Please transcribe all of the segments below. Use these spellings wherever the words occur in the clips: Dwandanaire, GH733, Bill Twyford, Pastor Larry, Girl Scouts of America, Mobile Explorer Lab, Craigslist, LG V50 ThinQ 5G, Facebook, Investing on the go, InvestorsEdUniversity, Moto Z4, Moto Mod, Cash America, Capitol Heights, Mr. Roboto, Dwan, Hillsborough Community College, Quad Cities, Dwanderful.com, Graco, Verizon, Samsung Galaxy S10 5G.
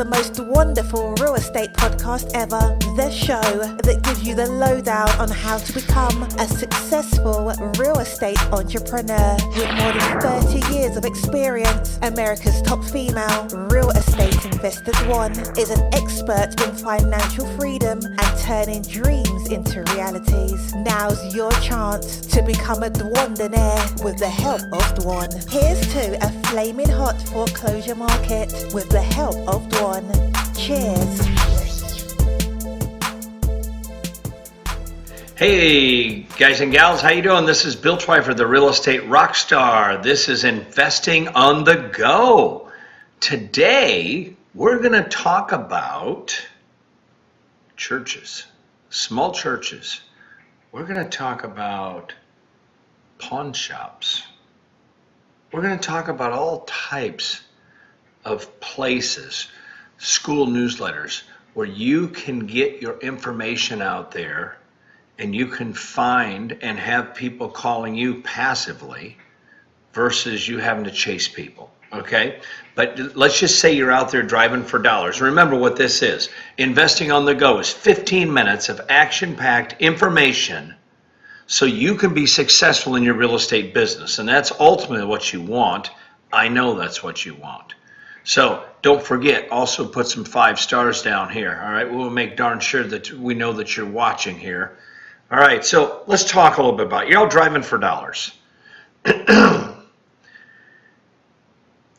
the most wonderful real estate podcast ever, the show that gives you the lowdown on how to become a successful real estate entrepreneur. With more than 30 years of experience, America's top female real estate investor, Dwan, is an expert in financial freedom and turning dreams into realities. Now's your chance to become a Dwandanaire with the help of Dwan. Here's to a flaming hot foreclosure market with the help of Dwan. Cheers. Hey guys and gals, how you doing? This is Bill Twyford, the real estate rock star. This is Investing on the Go. Today we're going to talk about churches, small churches. We're going to talk about pawn shops. We're going to talk about all types of places, school newsletters, where you can get your information out there and you can find and have people calling you passively versus you having to chase people, okay? But let's just say you're out there driving for dollars. Remember what this is. Investing on the Go is 15 minutes of action-packed information so you can be successful in your real estate business. And that's ultimately what you want. I know that's what you want. So don't forget, also put some 5 stars down here. All right, we'll make darn sure that we know that you're watching here. All right, so let's talk a little bit about it. You're all driving for dollars.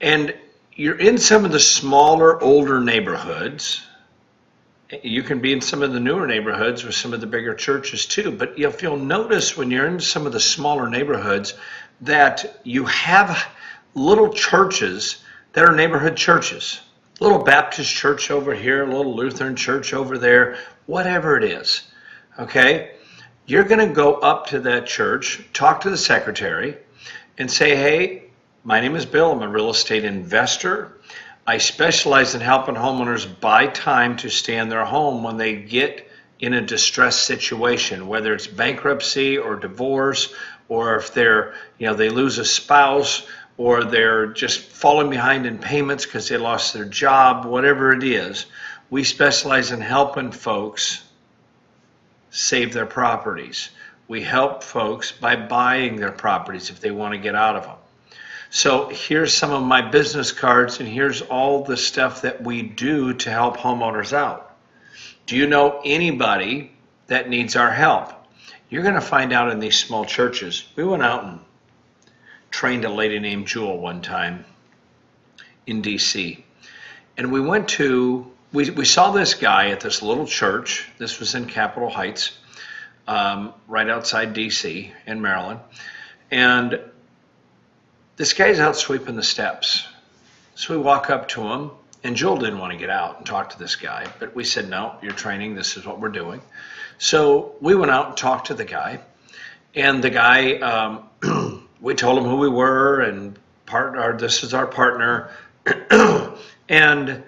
And you're in some of the smaller, older neighborhoods. You can be in some of the newer neighborhoods with some of the bigger churches too, but if you'll notice when you're in some of the smaller neighborhoods that you have little churches that are neighborhood churches. Little Baptist church over here, little Lutheran church over there, whatever it is, okay? You're gonna go up to that church, talk to the secretary, and say, hey, my name is Bill, I'm a real estate investor. I specialize in helping homeowners buy time to stay in their home when they get in a distressed situation, whether it's bankruptcy or divorce, or if they're, they lose a spouse, or they're just falling behind in payments because they lost their job, whatever it is. We specialize in helping folks save their properties. We help folks by buying their properties if they want to get out of them. So here's some of my business cards and here's all the stuff that we do to help homeowners out. Do you know anybody that needs our help? You're going to find out in these small churches. We went out and trained a lady named Jewel one time in DC. And we went to, we saw this guy at this little church. This was in Capitol Heights, right outside DC in Maryland. And this guy's out sweeping the steps. So we walk up to him, and Joel didn't want to get out and talk to this guy, but we said, no, you're training, this is what we're doing. So we went out and talked to the guy, and the guy, we told him who we were, and this is our partner, and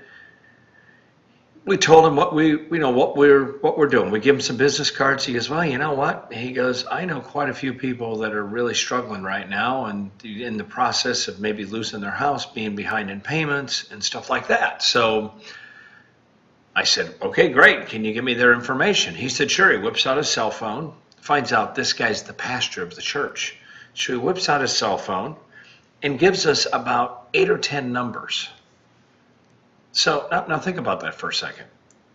we told him what we're doing. We give him some business cards. He goes, well, you know what? He goes, I know quite a few people that are really struggling right now and in the process of maybe losing their house, being behind in payments and stuff like that. So I said, okay, great. Can you give me their information? He said, sure. He whips out his cell phone, finds out this guy's the pastor of the church. So he whips out his cell phone and gives us about 8 or 10 numbers. So now think about that for a second.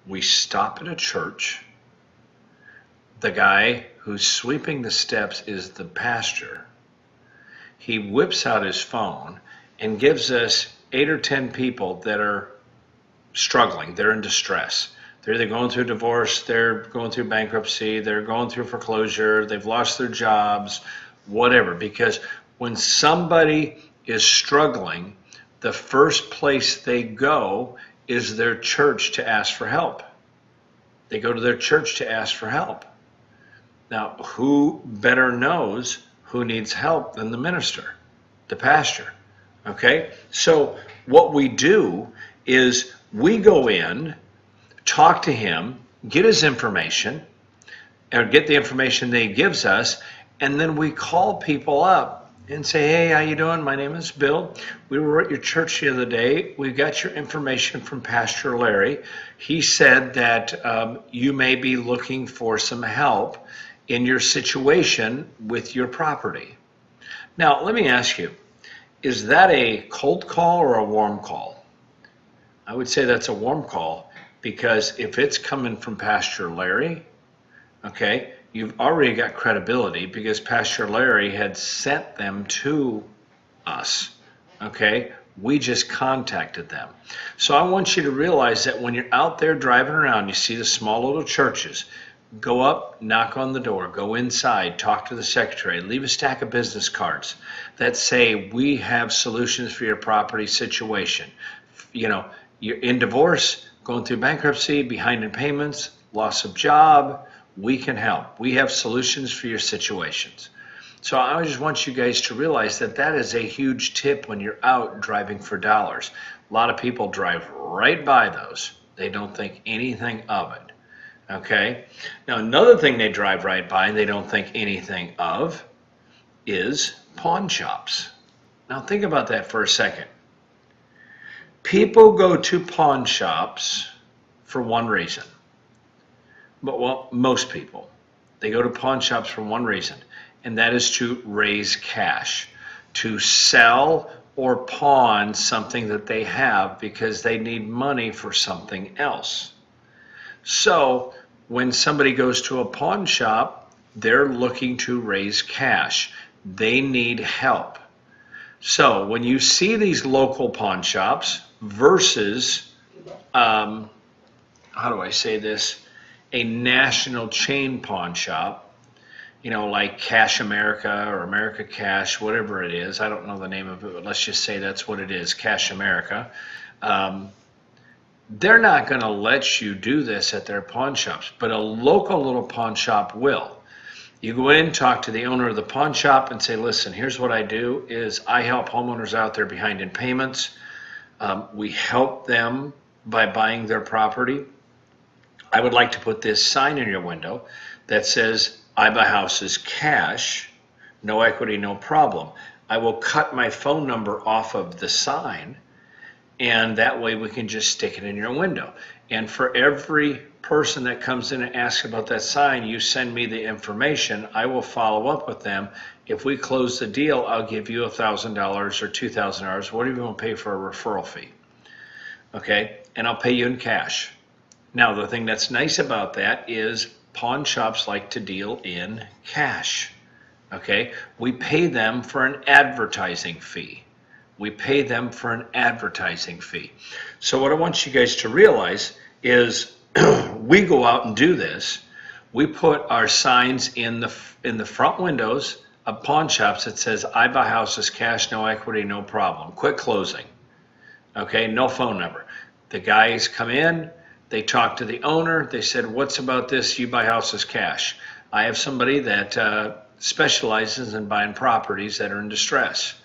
We stop at a church. The guy who's sweeping the steps is the pastor. He whips out his phone and gives us 8 or 10 people that are struggling. They're in distress. They're either going through divorce, they're going through bankruptcy, they're going through foreclosure, they've lost their jobs, whatever. Because when somebody is struggling, the first place they go is their church to ask for help. They go to their church to ask for help. Now, who better knows who needs help than the minister, the pastor, okay? So what we do is we go in, talk to him, get his information, or get the information that he gives us, and then we call people up and say, hey, how you doing? My name is Bill. We were at your church the other day. We got your information from Pastor Larry. He said that you may be looking for some help in your situation with your property. Now, let me ask you, is that a cold call or a warm call? I would say that's a warm call, because if it's coming from Pastor Larry, okay, you've already got credibility because Pastor Larry had sent them to us, okay? We just contacted them. So I want you to realize that when you're out there driving around, you see the small little churches, go up, knock on the door, go inside, talk to the secretary, leave a stack of business cards that say, we have solutions for your property situation. You know, you're in divorce, going through bankruptcy, behind in payments, loss of job, we can help. We have solutions for your situations. So I just want you guys to realize that that is a huge tip when you're out driving for dollars. A lot of people drive right by those. They don't think anything of it. Okay? Now, another thing they drive right by and they don't think anything of is pawn shops. Now, think about that for a second. People go to pawn shops for one reason. But, well, most people, they go to pawn shops for one reason, and that is to raise cash, to sell or pawn something that they have because they need money for something else. So when somebody goes to a pawn shop, they're looking to raise cash. They need help. So when you see these local pawn shops versus, how do I say this? A national chain pawn shop, you know, like Cash America or America Cash, whatever it is. I don't know the name of it, but let's just say that's what it is, Cash America. They're not going to let you do this at their pawn shops, but a local little pawn shop will. You go in, talk to the owner of the pawn shop and say, listen, here's what I do is I help homeowners out there behind in payments. We help them by buying their property. I would like to put this sign in your window that says, I buy houses cash, no equity, no problem. I will cut my phone number off of the sign, and that way we can just stick it in your window. And for every person that comes in and asks about that sign, you send me the information. I will follow up with them. If we close the deal, I'll give you $1,000 or $2,000, whatever you want to pay for a referral fee. Okay, and I'll pay you in cash. Now, the thing that's nice about that is pawn shops like to deal in cash, okay? We pay them for an advertising fee. We pay them for an advertising fee. So what I want you guys to realize is we go out and do this. We put our signs in the front windows of pawn shops that says, I buy houses cash, no equity, no problem. Quick closing, okay? No phone number. The guys come in. They talked to the owner. They said, what's about this? You buy houses cash. I have somebody that specializes in buying properties that are in distress.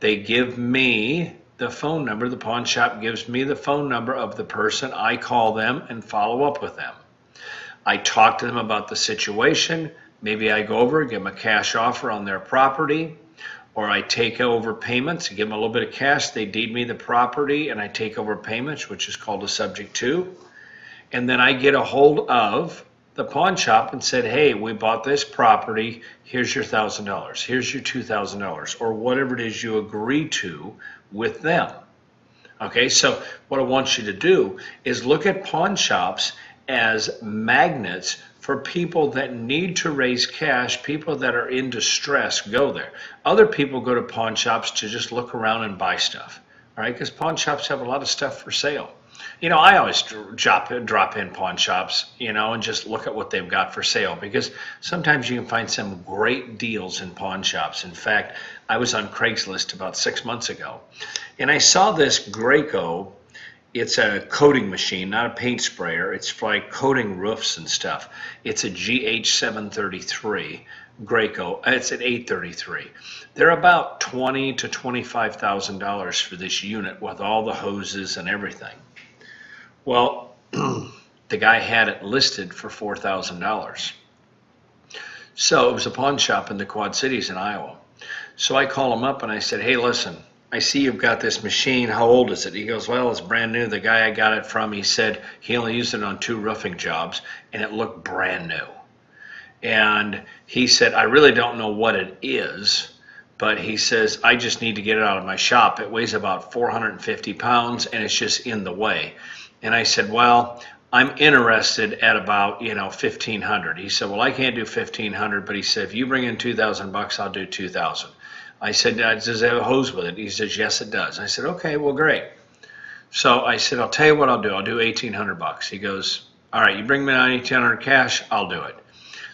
They give me the phone number. The pawn shop gives me the phone number of the person. I call them and follow up with them. I talk to them about the situation. Maybe I go over, give them a cash offer on their property, or I take over payments, give them a little bit of cash. They deed me the property, and I take over payments, which is called a subject to. And then I get a hold of the pawn shop and said, hey, we bought this property. Here's your $1,000. Here's your $2,000, or whatever it is you agree to with them. Okay, so what I want you to do is look at pawn shops as magnets for people that need to raise cash, people that are in distress go there. Other people go to pawn shops to just look around and buy stuff, all right, because pawn shops have a lot of stuff for sale. You know, I always drop in pawn shops, you know, and just look at what they've got for sale, because sometimes you can find some great deals in pawn shops. In fact, I was on Craigslist about 6 months ago, and I saw this Graco. It's a coating machine, not a paint sprayer. It's for like coating roofs and stuff. It's a GH733 Graco. It's an 833. They're about $20,000 to $25,000 for this unit with all the hoses and everything. Well, the guy had it listed for $4,000. So it was a pawn shop in the Quad Cities in Iowa. So I called him up and I said, hey, listen, I see you've got this machine. How old is it? He goes, well, it's brand new. The guy I got it from, he said he only used it on 2 roofing jobs and it looked brand new. And he said, I really don't know what it is, but he says, I just need to get it out of my shop. It weighs about 450 pounds and it's just in the way. And I said, well, I'm interested at about, you know, 1,500. He said, well, I can't do 1,500, but he said, if you bring in 2,000 bucks, I'll do 2,000. I said, does it have a hose with it? He says, yes, it does. I said, okay, well, great. So I said, I'll tell you what I'll do. I'll do 1,800 bucks. He goes, all right, you bring me 1,800 cash, I'll do it.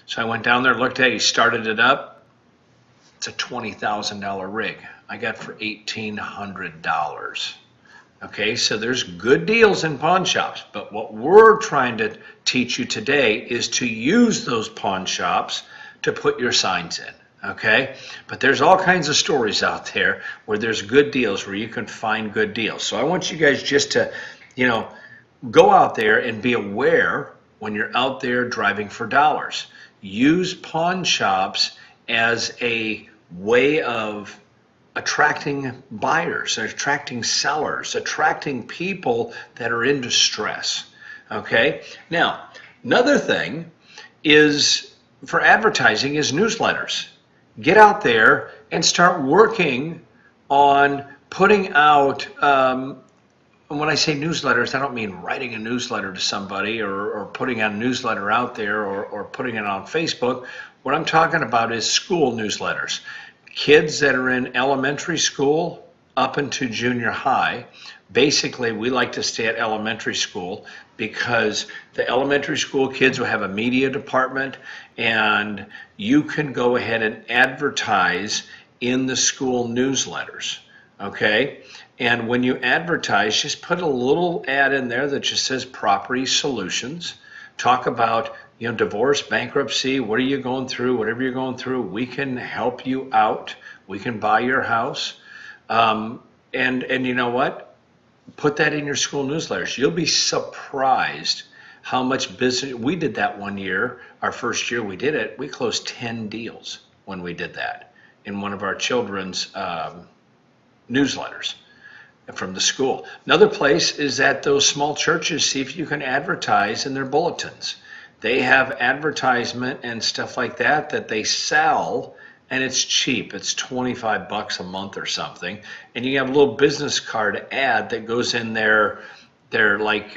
So I went down there, looked at it, he started it up. It's a $20,000 rig. I got for $1,800. Okay, so there's good deals in pawn shops, but what we're trying to teach you today is to use those pawn shops to put your signs in, okay? But there's all kinds of stories out there where there's good deals, where you can find good deals. So I want you guys just to, you know, go out there and be aware when you're out there driving for dollars. Use pawn shops as a way of attracting buyers, attracting sellers, attracting people that are in distress. Okay, now another thing is for advertising is newsletters. Get out there and start working on putting out, and when I say newsletters, I don't mean writing a newsletter to somebody or putting a newsletter out there or putting it on Facebook. What I'm talking about is school newsletters. Kids that are in elementary school up into junior high. Basically, we like to stay at elementary school because the elementary school kids will have a media department, and you can go ahead and advertise in the school newsletters, okay? And when you advertise, just put a little ad in there that just says property solutions. Talk about, you know, divorce, bankruptcy, what are you going through, whatever you're going through, we can help you out. We can buy your house. And you know what? Put that in your school newsletters. You'll be surprised how much business. We did that one year, our first year we did it. We closed 10 deals when we did that in one of our children's newsletters from the school. Another place is at those small churches. See if you can advertise in their bulletins. They have advertisement and stuff like that that they sell, and it's cheap. It's 25 bucks a month or something, and you have a little business card ad that goes in their like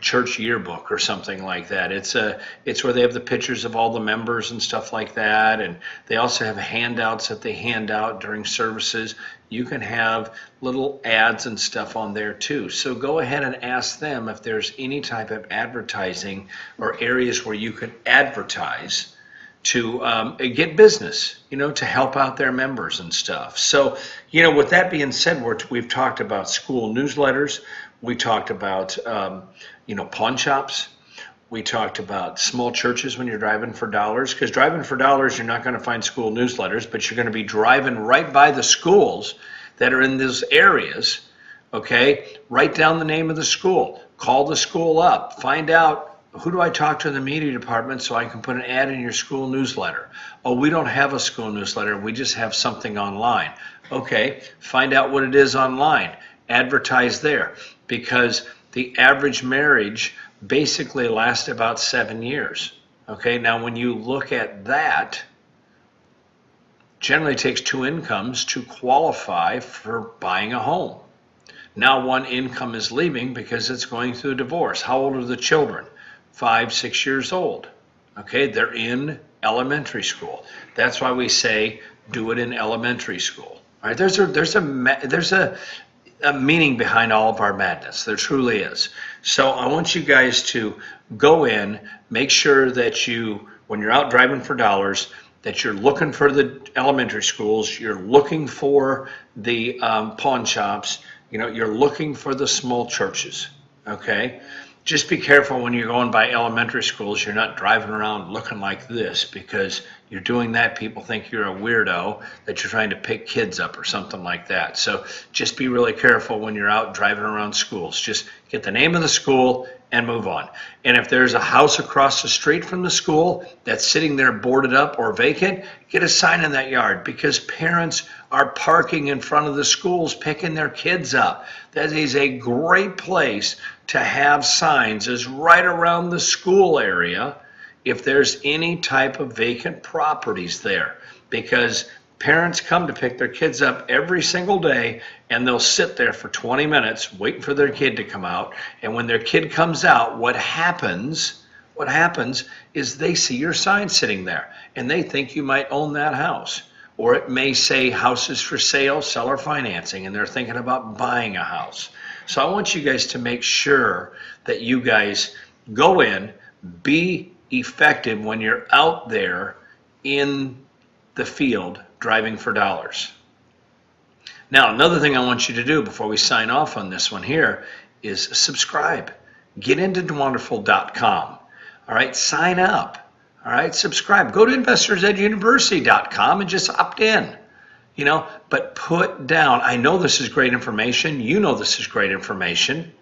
church yearbook or something like that. It's where they have the pictures of all the members and stuff like that, and they also have handouts that they hand out during services. You can have little ads and stuff on there too. So go ahead and ask them if there's any type of advertising or areas where you could advertise to get business, you know, to help out their members and stuff. So, you know, with that being said, we've talked about school newsletters. We talked about, you know, pawn shops. We talked about small churches when you're driving for dollars, because driving for dollars, you're not going to find school newsletters, but you're going to be driving right by the schools that are in those areas, okay? Write down the name of the school. Call the school up. Find out, who do I talk to in the media department so I can put an ad in your school newsletter? Oh, we don't have a school newsletter. We just have something online. Okay, find out what it is online. Advertise there, because the average marriage basically lasts about 7 years. Okay, now when you look at that, generally it takes 2 incomes to qualify for buying a home. Now one income is leaving because it's going through divorce. How old are the children? 5, 6 years old. Okay, they're in elementary school. That's why we say do it in elementary school. All right, there's a meaning behind all of our madness. There truly is. So I want you guys to go in, make sure that you, when you're out driving for dollars, that you're looking for the elementary schools, you're looking for the pawn shops, you know, you're looking for the small churches, okay? Just be careful when you're going by elementary schools, you're not driving around looking like this, because you're doing that, people think you're a weirdo, that you're trying to pick kids up or something like that. So just be really careful when you're out driving around schools. Just get the name of the school and move on. And if there's a house across the street from the school that's sitting there boarded up or vacant, get a sign in that yard, because parents are parking in front of the schools picking their kids up. That is a great place to have signs, is right around the school area if there's any type of vacant properties there, because parents come to pick their kids up every single day, and they'll sit there for 20 minutes waiting for their kid to come out. And when their kid comes out, what happens is they see your sign sitting there and they think you might own that house. Or it may say houses for sale, seller financing, and they're thinking about buying a house. So I want you guys to make sure that you guys go in, be effective when you're out there in the field driving for dollars. Now, another thing I want you to do before we sign off on this one here is subscribe. Get into Dwanderful.com. All right, sign up. All right, subscribe. Go to InvestorsEdUniversity.com and just opt in. You know, but put down, I know this is great information. You know this is great information.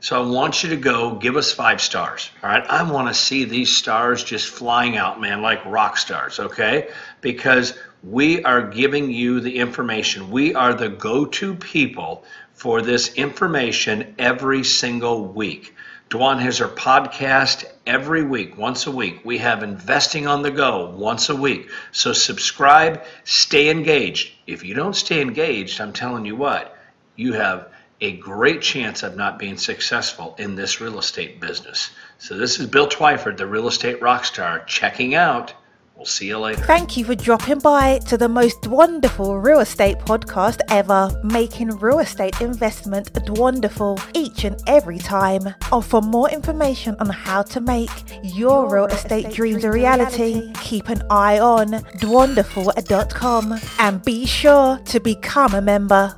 So I want you to go give us 5 stars, all right? I want to see these stars just flying out, man, like rock stars, okay? Because we are giving you the information. We are the go-to people for this information every single week. Dwan has her podcast every week, once a week. We have Investing on the Go once a week. So subscribe, stay engaged. If you don't stay engaged, I'm telling you what, you have a great chance of not being successful in this real estate business. So this is Bill Twyford, the real estate rockstar, checking out. We'll see you later. Thank you for dropping by to the most wonderful real estate podcast ever, making real estate investment wonderful each and every time. And for more information on how to make your real estate dreams a reality, keep an eye on Dwanderful.com and be sure to become a member.